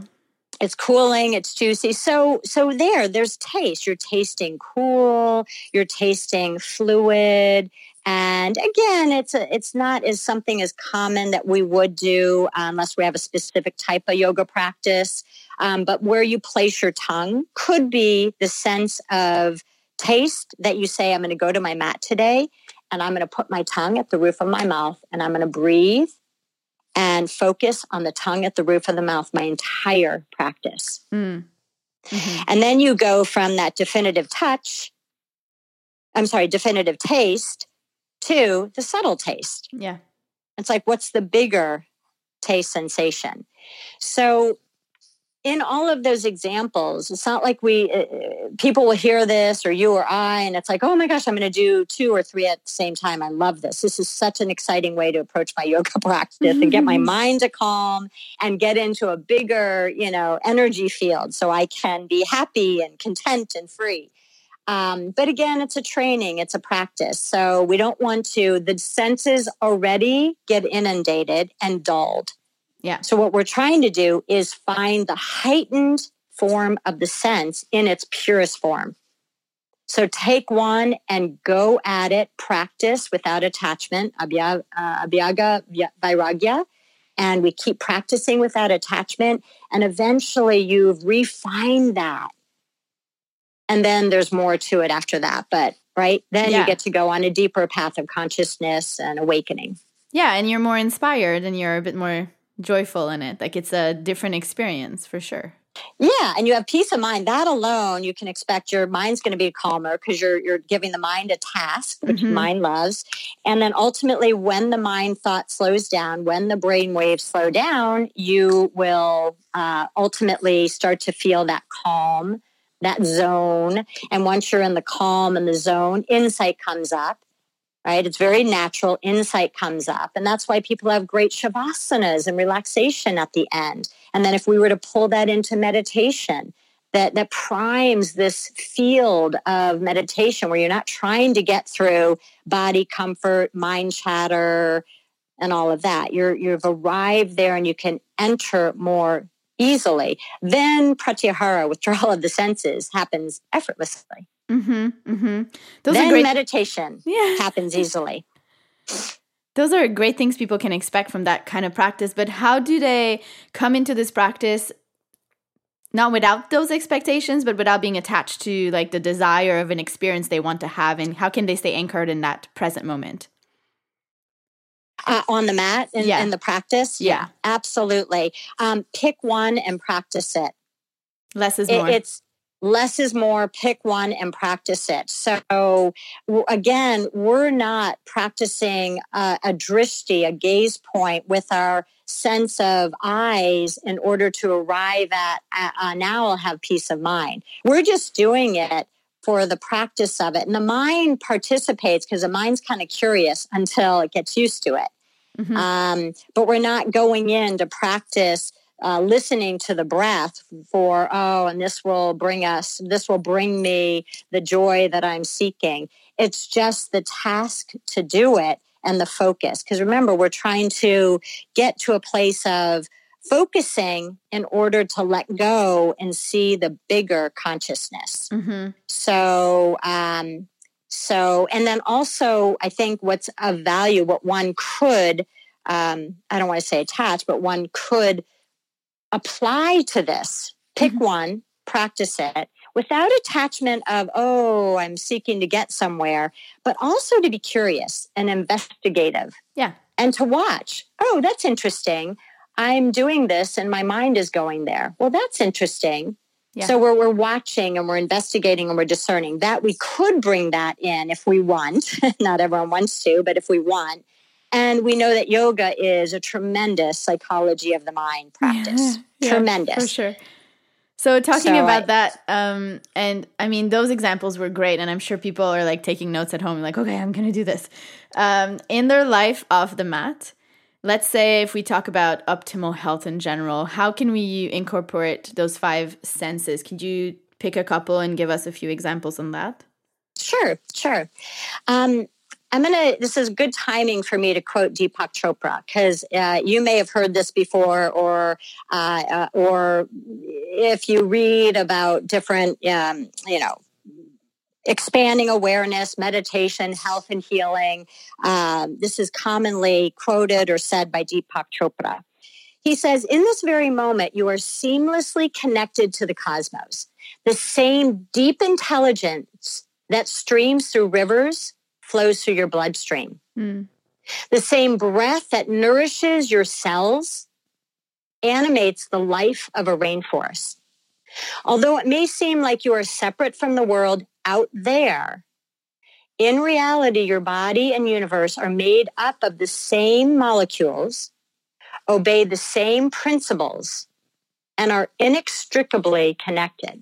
It's cooling, it's juicy. So so there, there's taste. You're tasting cool, you're tasting fluid. And again, it's a, it's not as something as common that we would do unless we have a specific type of yoga practice. Um, but where you place your tongue could be the sense of taste that you say, I'm going to go to my mat today and I'm going to put my tongue at the roof of my mouth and I'm going to breathe and focus on the tongue at the roof of the mouth my entire practice. Mm. Mm-hmm. And then you go from that definitive touch, I'm sorry, definitive taste, to the subtle taste. Yeah. It's like, what's the bigger taste sensation? So in all of those examples, it's not like we, uh, people will hear this or you or I, and it's like, oh my gosh, I'm going to do two or three at the same time. I love this. This is such an exciting way to approach my yoga practice mm-hmm. and get my mind to calm and get into a bigger, you know, energy field so I can be happy and content and free. Um, but again, it's a training, it's a practice. So we don't want to, the senses already get inundated and dulled. Yeah. So what we're trying to do is find the heightened form of the sense in its purest form. So take one and go at it, practice without attachment, abhyaga, uh, abhyaga vairagya. And we keep practicing without attachment. And eventually you've refined that. And then there's more to it after that. But, right, then yeah. you get to go on a deeper path of consciousness and awakening. Yeah, and you're more inspired and you're a bit more joyful in it. Like, it's a different experience for sure. Yeah, and you have peace of mind. That alone, you can expect your mind's going to be calmer because you're you're giving the mind a task, which mm-hmm. mind loves. And then ultimately, when the mind thought slows down, when the brain waves slow down, you will uh, ultimately start to feel that calm, that zone. And once you're in the calm and the zone, insight comes up, right? It's very natural. Insight comes up. And that's why people have great shavasanas and relaxation at the end. And then if we were to pull that into meditation, that, that primes this field of meditation where you're not trying to get through body comfort, mind chatter, and all of that. You're, you've arrived there and you can enter more easily. Then pratyahara, withdrawal of the senses, happens effortlessly. Mm-hmm, mm-hmm. Those then are great... meditation yeah. happens easily. Those are great things people can expect from that kind of practice. But how do they come into this practice, not without those expectations, but without being attached to like the desire of an experience they want to have? And how can they stay anchored in that present moment? Uh, on the mat in, yeah. in the practice? Yeah. Absolutely. Um, pick one and practice it. Less is it, more. It's less is more, pick one and practice it. So again, we're not practicing a, a drishti, a gaze point with our sense of eyes in order to arrive at, uh, now I'll have peace of mind. We're just doing it for the practice of it. And the mind participates because the mind's kind of curious until it gets used to it. Mm-hmm. Um, but we're not going in to practice uh, listening to the breath for, oh, and this will bring us, this will bring me the joy that I'm seeking. It's just the task to do it and the focus. Because remember, we're trying to get to a place of focusing in order to let go and see the bigger consciousness. Mm-hmm. So, um, so, and then also I think what's of value, what one could, um, I don't want to say attach, but one could apply to this, pick mm-hmm. one, practice it without attachment of, oh, I'm seeking to get somewhere, but also to be curious and investigative. Yeah. And to watch, oh, that's interesting. I'm doing this and my mind is going there. Well, that's interesting. Yeah. So we're, we're watching and we're investigating and we're discerning that we could bring that in if we want. Not everyone wants to, but if we want. And we know that yoga is a tremendous psychology of the mind practice. Yeah. Tremendous. Yeah, for sure. So talking so about I, that, um, and I mean, those examples were great. And I'm sure people are like taking notes at home, like, okay, I'm going to do this. Um, in their life off the mat, let's say if we talk about optimal health in general, how can we incorporate those five senses? Could you pick a couple and give us a few examples on that? Sure, sure. Um, I'm going to, this is good timing for me to quote Deepak Chopra, because uh, you may have heard this before, or uh, uh, or if you read about different, um, you know, expanding awareness, meditation, health and healing. Um, this is commonly quoted or said by Deepak Chopra. He says, in this very moment, you are seamlessly connected to the cosmos. The same deep intelligence that streams through rivers flows through your bloodstream. Mm. The same breath that nourishes your cells animates the life of a rainforest. Although it may seem like you are separate from the world out there, in reality, your body and universe are made up of the same molecules, obey the same principles, and are inextricably connected.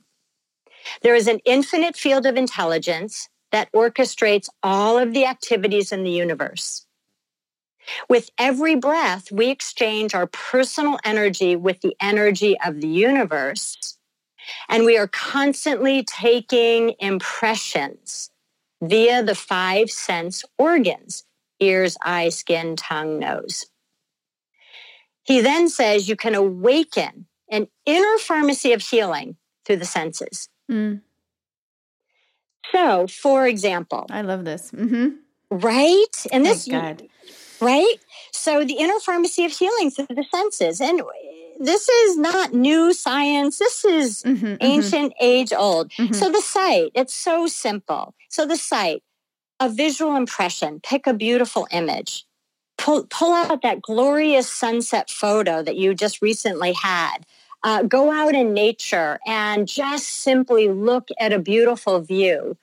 There is an infinite field of intelligence that orchestrates all of the activities in the universe. With every breath, we exchange our personal energy with the energy of the universe, and we are constantly taking impressions via the five sense organs, ears, eyes, skin, tongue, nose. He then says you can awaken an inner pharmacy of healing through the senses. Mm. So, for example. I love this. Mm-hmm. Right? And this, God. Right? So the inner pharmacy of healing through the senses. And this is not new science. This is mm-hmm, ancient, mm-hmm. age old. Mm-hmm. So the sight, it's so simple. So the sight, a visual impression, pick a beautiful image, pull, pull out that glorious sunset photo that you just recently had. Uh, go out in nature and just simply look at a beautiful view.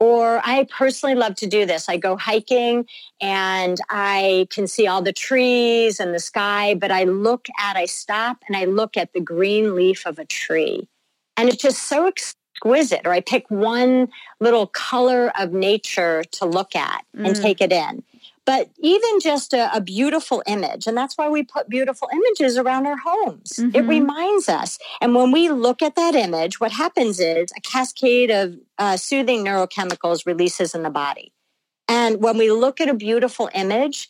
Or I personally love to do this. I go hiking and I can see all the trees and the sky, but I look at, I stop and I look at the green leaf of a tree. And it's just so exquisite. Or I pick one little color of nature to look at mm. and take it in. But even just a, a beautiful image, and that's why we put beautiful images around our homes. Mm-hmm. It reminds us. And when we look at that image, what happens is a cascade of uh, soothing neurochemicals releases in the body. And when we look at a beautiful image,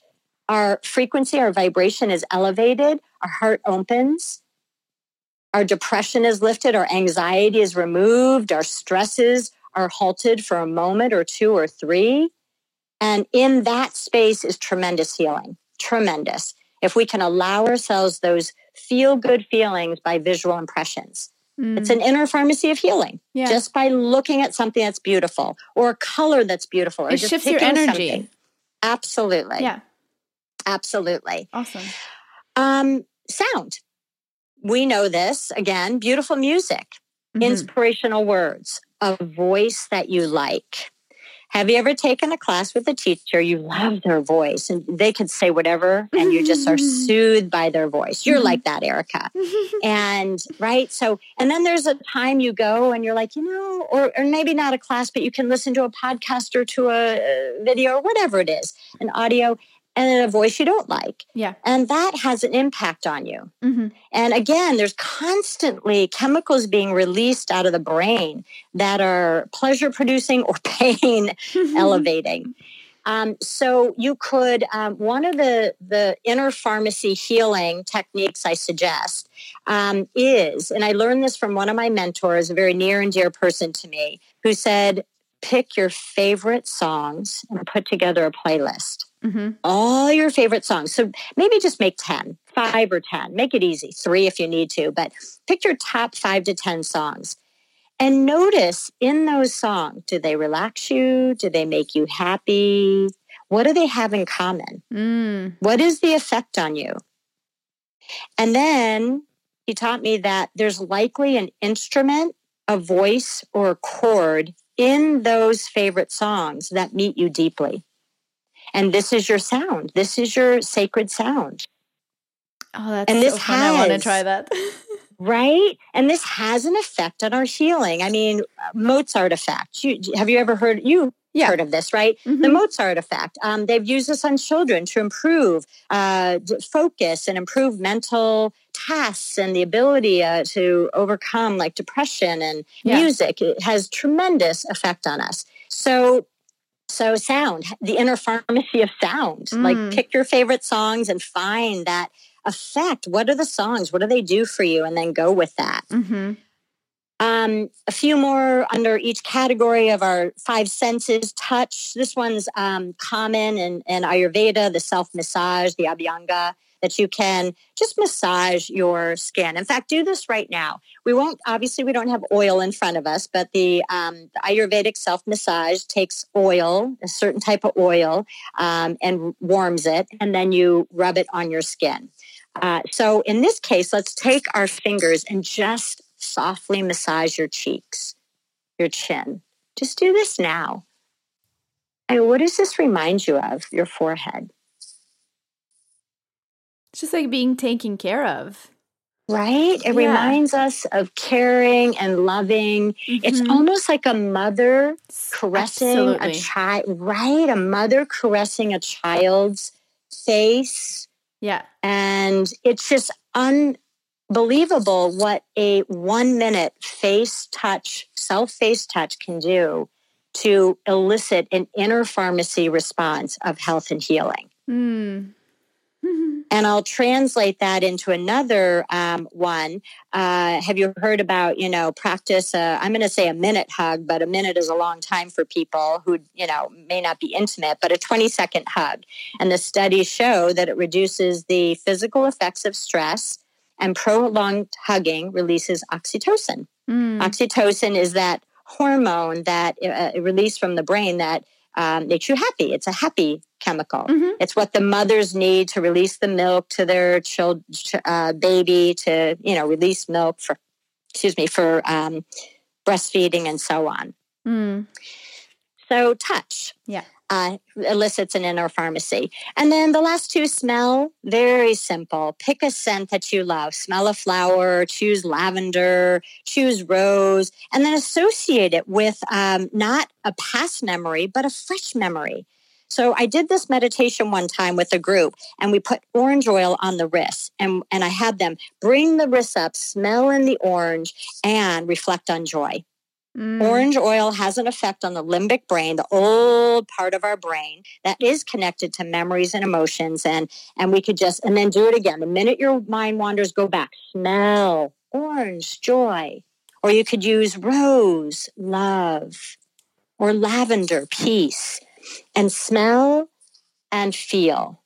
our frequency, our vibration is elevated, our heart opens, our depression is lifted, our anxiety is removed, our stresses are halted for a moment or two or three. And in that space is tremendous healing, tremendous. If we can allow ourselves those feel-good feelings by visual impressions. Mm. It's an inner pharmacy of healing, yeah. just by looking at something that's beautiful or a color that's beautiful. Or it just shifts your energy. Something. Absolutely. Yeah. Absolutely. Awesome. Um, sound. We know this, again, beautiful music. Mm-hmm. Inspirational words, a voice that you like. Have you ever taken a class with a teacher? You love their voice and they could say whatever and you just are soothed by their voice. You're like that, Erica. And right. So, and then there's a time you go and you're like, you know, or, or maybe not a class, but you can listen to a podcast or to a video or whatever it is, an audio, and then a voice you don't like. Yeah. And that has an impact on you. Mm-hmm. And again, there's constantly chemicals being released out of the brain that are pleasure producing or pain elevating. Um, so you could, um, one of the, the inner pharmacy healing techniques I suggest um, is, and I learned this from one of my mentors, a very near and dear person to me, who said, pick your favorite songs and put together a playlist. Mm-hmm. All your favorite songs. So maybe just make ten, five or ten. Make it easy, three if you need to. But pick your top five to ten songs. And notice in those songs, do they relax you? Do they make you happy? What do they have in common? Mm. What is the effect on you? And then he taught me that there's likely an instrument, a voice, or a chord in those favorite songs that meet you deeply. And this is your sound. This is your sacred sound. Oh, that's and this so fun. Has, I want to try that. Right? And this has an effect on our healing. I mean, Mozart effect. You, have you ever heard, you yeah. heard of this, right? Mm-hmm. The Mozart effect. Um, they've used this on children to improve uh, focus and improve mental tasks and the ability uh, to overcome like depression and yeah. music. It has tremendous effect on us. So, So sound, the inner pharmacy of sound, mm. like pick your favorite songs and find that effect. What are the songs? What do they do for you? And then go with that. Mm-hmm. Um, a few more under each category of our five senses, touch. This one's um, common in, in Ayurveda, the self-massage, the Abhyanga, that you can just massage your skin. In fact, do this right now. We won't, obviously we don't have oil in front of us, but the, um, the Ayurvedic self-massage takes oil, a certain type of oil, um, and warms it, and then you rub it on your skin. Uh, so in this case, let's take our fingers and just softly massage your cheeks, your chin. Just do this now. And what does this remind you of? Your forehead. It's just like being taken care of. Right? It yeah. reminds us of caring and loving. Mm-hmm. It's almost like a mother caressing Absolutely. a child, right? A mother caressing a child's face. Yeah. And it's just unbelievable what a one minute face touch, self face touch can do to elicit an inner pharmacy response of health and healing. Mm. And I'll translate that into another um, one. Uh, have you heard about, you know, practice, uh, I'm going to say a minute hug, but a minute is a long time for people who, you know, may not be intimate, but a twenty second hug. And the studies show that it reduces the physical effects of stress, and prolonged hugging releases oxytocin. Mm. Oxytocin is that hormone that uh, released from the brain that Um, makes you happy. It's a happy chemical. Mm-hmm. It's what the mothers need to release the milk to their child, uh, baby to, you know, release milk for, excuse me, for um, breastfeeding and so on. Mm. So touch yeah. uh, elicits an inner pharmacy. And then the last two, smell, very simple. Pick a scent that you love. Smell a flower, choose lavender, choose rose, and then associate it with um, not a past memory, but a fresh memory. So I did this meditation one time with a group, and we put orange oil on the wrists, and, and I had them bring the wrists up, smell in the orange, and reflect on joy. Mm. Orange oil has an effect on the limbic brain, the old part of our brain that is connected to memories and emotions. And, and we could just, and then do it again. The minute your mind wanders, go back, smell, orange, joy. Or you could use rose, love, or lavender, peace, and smell and feel.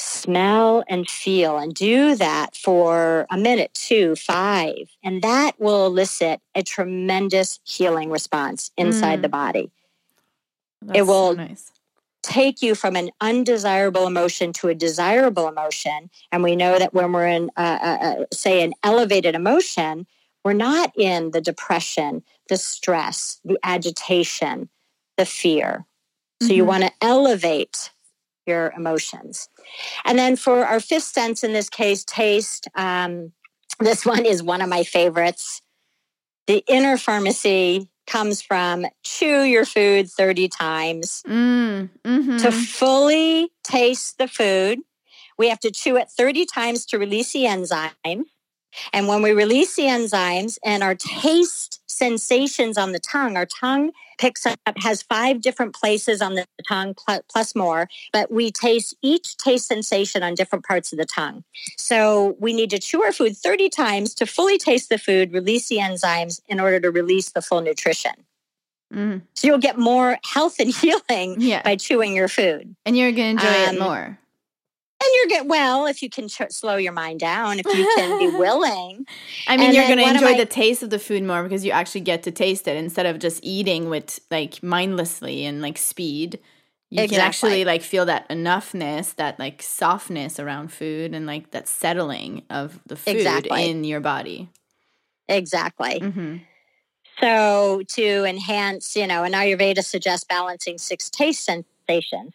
Smell and feel, and do that for a minute, two, five, and that will elicit a tremendous healing response inside mm. the body. That's it will so nice. Take you from an undesirable emotion to a desirable emotion, and we know that when we're in, uh, uh, say, an elevated emotion, We're not in the depression, the stress, the agitation, the fear. So mm-hmm. you want to elevate your emotions. And then for our fifth sense, in this case, taste, um, this one is one of my favorites. The inner pharmacy comes from chew your food thirty times. Mm, mm-hmm. To fully taste the food, we have to chew it thirty times to release the enzyme. And when we release the enzymes and our taste sensations on the tongue, our tongue picks up, has five different places on the tongue plus more, but we taste each taste sensation on different parts of the tongue. So we need to chew our food thirty times to fully taste the food, release the enzymes in order to release the full nutrition. Mm. So you'll get more health and healing yeah. by chewing your food. And you're going to enjoy um, it more. And you're get well if you can ch- slow your mind down, if you can be willing. I mean, and you're going to enjoy I- the taste of the food more because you actually get to taste it instead of just eating with like mindlessly and like speed. You exactly. can actually like feel that enoughness, that like softness around food and like that settling of the food exactly. in your body. Exactly. Mm-hmm. So to enhance, you know, and Ayurveda suggests balancing six taste sensations.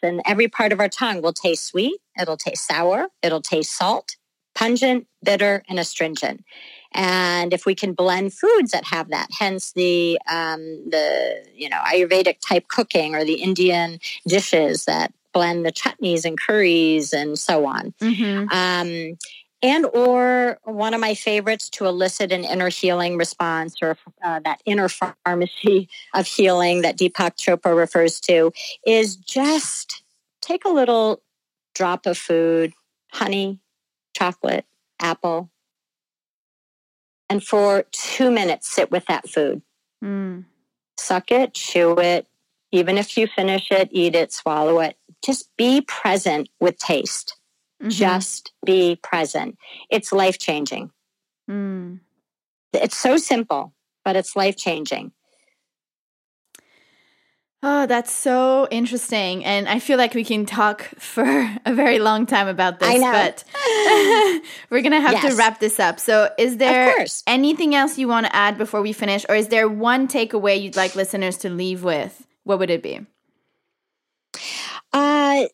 And every part of our tongue will taste sweet, it'll taste sour, it'll taste salt, pungent, bitter, and astringent. And if we can blend foods that have that, hence the um, the you know Ayurvedic type cooking or the Indian dishes that blend the chutneys and curries and so on. Mm-hmm. Um, and or one of my favorites to elicit an inner healing response or uh, that inner pharmacy of healing that Deepak Chopra refers to is just take a little drop of food, honey, chocolate, apple, and for two minutes sit with that food. Mm. Suck it, chew it, even if you finish it, eat it, swallow it. Just be present with taste. Mm-hmm. Just be present. It's life-changing. Mm. It's so simple, but it's life-changing. Oh, that's so interesting. And I feel like we can talk for a very long time about this, I know. But we're going to have yes. to wrap this up. So is there anything else you want to add before we finish? Or is there one takeaway you'd like listeners to leave with? What would it be? Uh,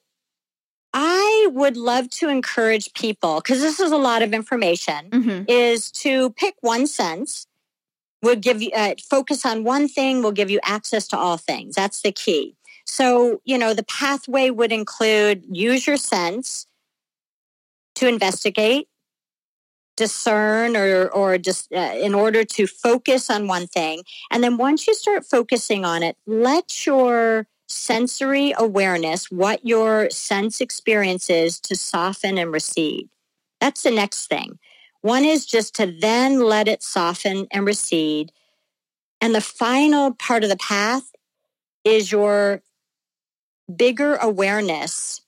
I would love to encourage people, because this is a lot of information, mm-hmm. is to pick one sense. We'll give you uh, focus on one thing. We'll give you access to all things. That's the key. So, you know, the pathway would include use your sense to investigate, discern, or or just uh, in order to focus on one thing. And then once you start focusing on it, let your sensory awareness, what your sense experience is, to soften and recede. That's the next thing. One is just to then let it soften and recede. And the final part of the path is your bigger awareness.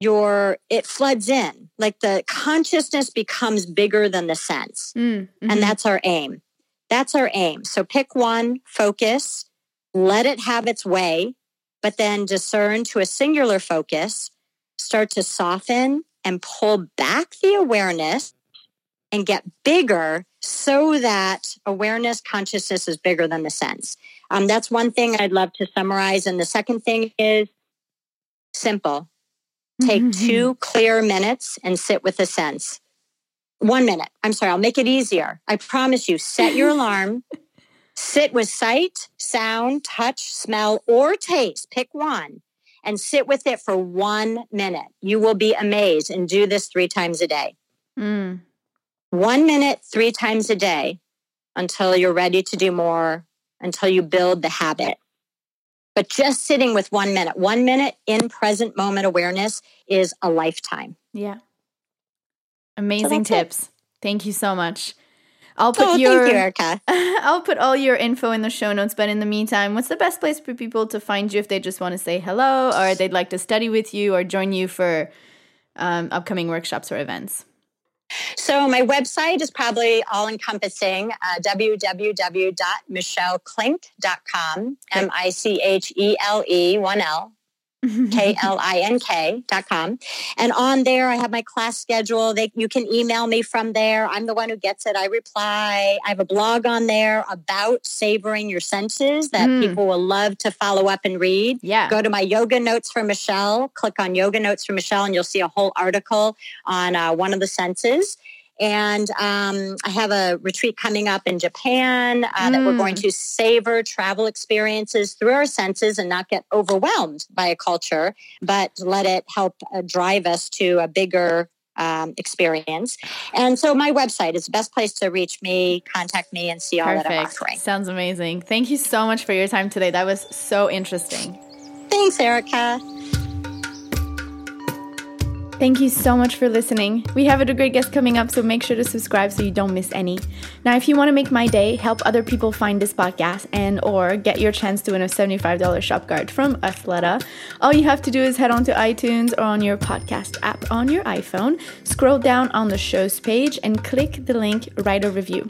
Your, it floods in, like the consciousness becomes bigger than the sense. Mm-hmm. And that's our aim. That's our aim. So pick one, focus, let it have its way, but then discern to a singular focus, start to soften and pull back the awareness and get bigger so that awareness, consciousness is bigger than the sense. Um, that's one thing I'd love to summarize. And the second thing is simple. Take mm-hmm. two clear minutes and sit with the sense. One minute. I'm sorry, I'll make it easier. I promise you, set your alarm. Sit with sight, sound, touch, smell, or taste. Pick one. And sit with it for one minute. You will be amazed, and do this three times a day. Mm. One minute, three times a day until you're ready to do more, until you build the habit. But just sitting with one minute, one minute in present moment awareness is a lifetime. Yeah. Amazing so tips. It. Thank you so much. I'll put oh, your, thank you, Erica. I'll put all your info in the show notes. But in the meantime, what's the best place for people to find you if they just want to say hello, or they'd like to study with you, or join you for um, upcoming workshops or events? So my website is probably all-encompassing, uh, w w w dot michelle klink dot com, M I C H E L E, one L. K L I N K dot com. And on there, I have my class schedule. They, you can email me from there. I'm the one who gets it. I reply. I have a blog on there about savoring your senses that mm. people will love to follow up and read. Yeah. Go to my Yoga Notes for Michelle. Click on Yoga Notes for Michelle, and you'll see a whole article on uh, one of the senses. And um, I have a retreat coming up in Japan uh, mm. that we're going to savor travel experiences through our senses and not get overwhelmed by a culture, but let it help uh, drive us to a bigger um, experience. And so my website is the best place to reach me, contact me, and see all Perfect. That I'm offering. Sounds amazing. Thank you so much for your time today. That was so interesting. Thanks, Erica. Thank you so much for listening. We have a great guest coming up, so make sure to subscribe so you don't miss any. Now, if you want to make my day, help other people find this podcast, and or get your chance to win a seventy-five dollars shop card from Athleta, all you have to do is head on to iTunes or on your podcast app on your iPhone, scroll down on the show's page, and click the link, write a review.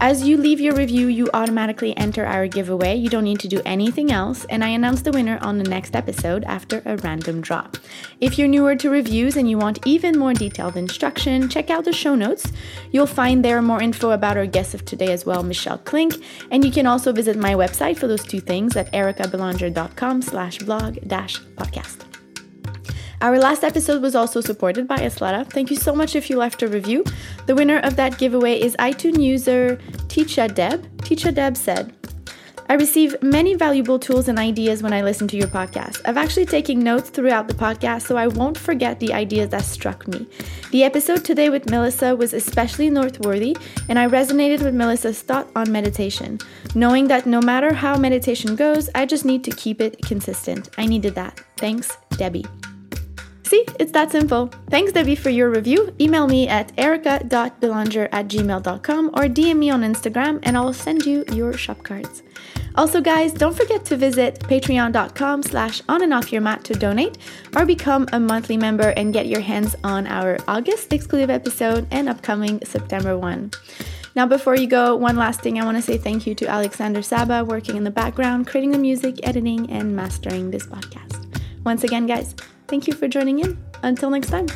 As you leave your review, you automatically enter our giveaway. You don't need to do anything else, and I announce the winner on the next episode after a random draw. If you're newer to reviews and you want even more detailed instruction, check out the show notes. You'll find there more info about our guest of today as well, Michelle Klink, and you can also visit my website for those two things at erica belanger dot com slash blog dash podcast. Our last episode was also supported by Ashletta. Thank you so much if you left a review. The winner of that giveaway is iTunes user Teacha Deb. Teacha Deb said, I receive many valuable tools and ideas when I listen to your podcast. I've actually taken notes throughout the podcast, so I won't forget the ideas that struck me. The episode today with Melissa was especially noteworthy, and I resonated with Melissa's thought on meditation. Knowing that no matter how meditation goes, I just need to keep it consistent. I needed that. Thanks, Debbie. See, it's that simple. Thanks, Debbie, for your review. Email me at erica dot belanger at gmail dot com or D M me on Instagram, and I'll send you your shop cards. Also, guys, don't forget to visit patreon dot com slash on and off your mat to donate or become a monthly member and get your hands on our August exclusive episode and upcoming September one. Now, before you go, one last thing. I want to say thank you to Alexander Saba, working in the background, creating the music, editing, and mastering this podcast. Once again, guys, thank you for joining in. Until next time.